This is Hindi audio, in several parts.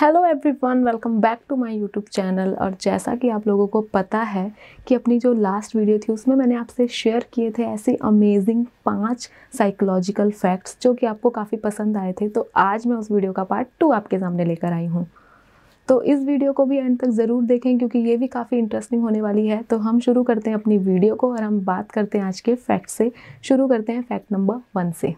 Hello everyone, welcome back to my YouTube channel. और जैसा कि आप लोगों को पता है कि अपनी जो लास्ट वीडियो थी उसमें मैंने आपसे शेयर किए थे ऐसे अमेजिंग 5 साइकोलॉजिकल फैक्ट्स जो कि आपको काफ़ी पसंद आए थे, तो आज मैं उस वीडियो का पार्ट 2 आपके सामने लेकर आई हूँ। तो इस वीडियो को भी एंड तक ज़रूर देखें क्योंकि ये भी काफ़ी इंटरेस्टिंग होने वाली है। तो हम शुरू करते हैं अपनी वीडियो को और हम बात करते हैं आज के फैक्ट से। शुरू करते हैं फैक्ट नंबर 1 से।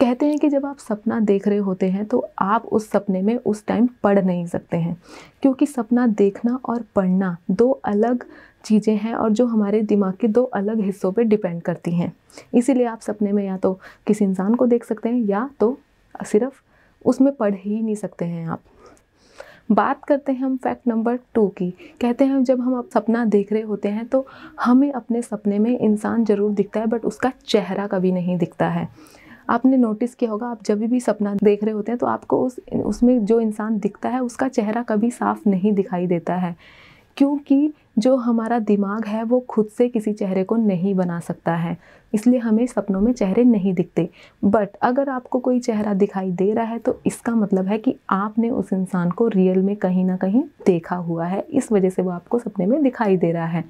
कहते हैं कि जब आप सपना देख रहे होते हैं तो आप उस सपने में उस टाइम पढ़ नहीं सकते हैं, क्योंकि सपना देखना और पढ़ना 2 अलग चीज़ें हैं और जो हमारे दिमाग के 2 अलग हिस्सों पे डिपेंड करती हैं। इसीलिए आप सपने में या तो किसी इंसान को देख सकते हैं या तो सिर्फ उसमें पढ़ ही नहीं सकते हैं आप। बात करते हैं हम फैक्ट नंबर 2 की। कहते हैं जब हम सपना देख रहे होते हैं तो हमें अपने सपने में इंसान ज़रूर दिखता है बट उसका चेहरा कभी नहीं दिखता है। आपने नोटिस किया होगा, आप जब भी सपना देख रहे होते हैं तो आपको उसमें जो इंसान दिखता है उसका चेहरा कभी साफ नहीं दिखाई देता है, क्योंकि जो हमारा दिमाग है वो खुद से किसी चेहरे को नहीं बना सकता है, इसलिए हमें सपनों में चेहरे नहीं दिखते। बट अगर आपको कोई चेहरा दिखाई दे रहा है तो इसका मतलब है कि आपने उस इंसान को रियल में कहीं ना कहीं देखा हुआ है, इस वजह से वो आपको सपने में दिखाई दे रहा है।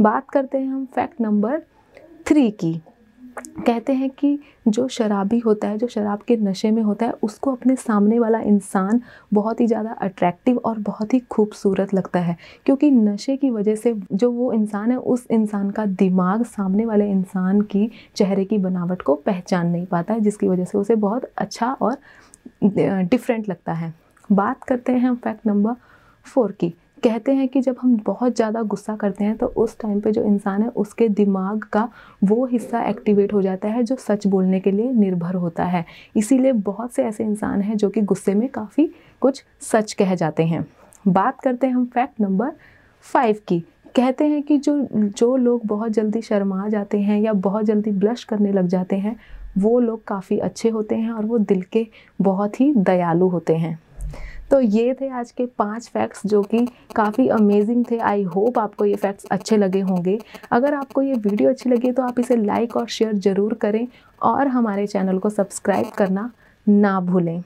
बात करते हैं हम फैक्ट नंबर 3 की। कहते हैं कि जो शराबी होता है, जो शराब के नशे में होता है, उसको अपने सामने वाला इंसान बहुत ही ज़्यादा अट्रैक्टिव और बहुत ही खूबसूरत लगता है, क्योंकि नशे की वजह से जो वो इंसान है उस इंसान का दिमाग सामने वाले इंसान की चेहरे की बनावट को पहचान नहीं पाता है, जिसकी वजह से उसे बहुत अच्छा और डिफरेंट लगता है। बात करते हैं हम फैक्ट नंबर 4 की। कहते हैं कि जब हम बहुत ज़्यादा गुस्सा करते हैं तो उस टाइम पे जो इंसान है उसके दिमाग का वो हिस्सा एक्टिवेट हो जाता है जो सच बोलने के लिए निर्भर होता है, इसीलिए बहुत से ऐसे इंसान हैं जो कि गुस्से में काफ़ी कुछ सच कह जाते हैं। बात करते हैं हम फैक्ट नंबर 5 की। कहते हैं कि जो लोग बहुत जल्दी शर्मा जाते हैं या बहुत जल्दी ब्लश करने लग जाते हैं वो लोग काफ़ी अच्छे होते हैं और वो दिल के बहुत ही दयालु होते हैं। तो ये थे आज के 5 फैक्ट्स जो कि काफ़ी अमेजिंग थे। आई होप आपको ये फैक्ट्स अच्छे लगे होंगे। अगर आपको ये वीडियो अच्छी लगी तो आप इसे लाइक और शेयर ज़रूर करें और हमारे चैनल को सब्सक्राइब करना ना भूलें।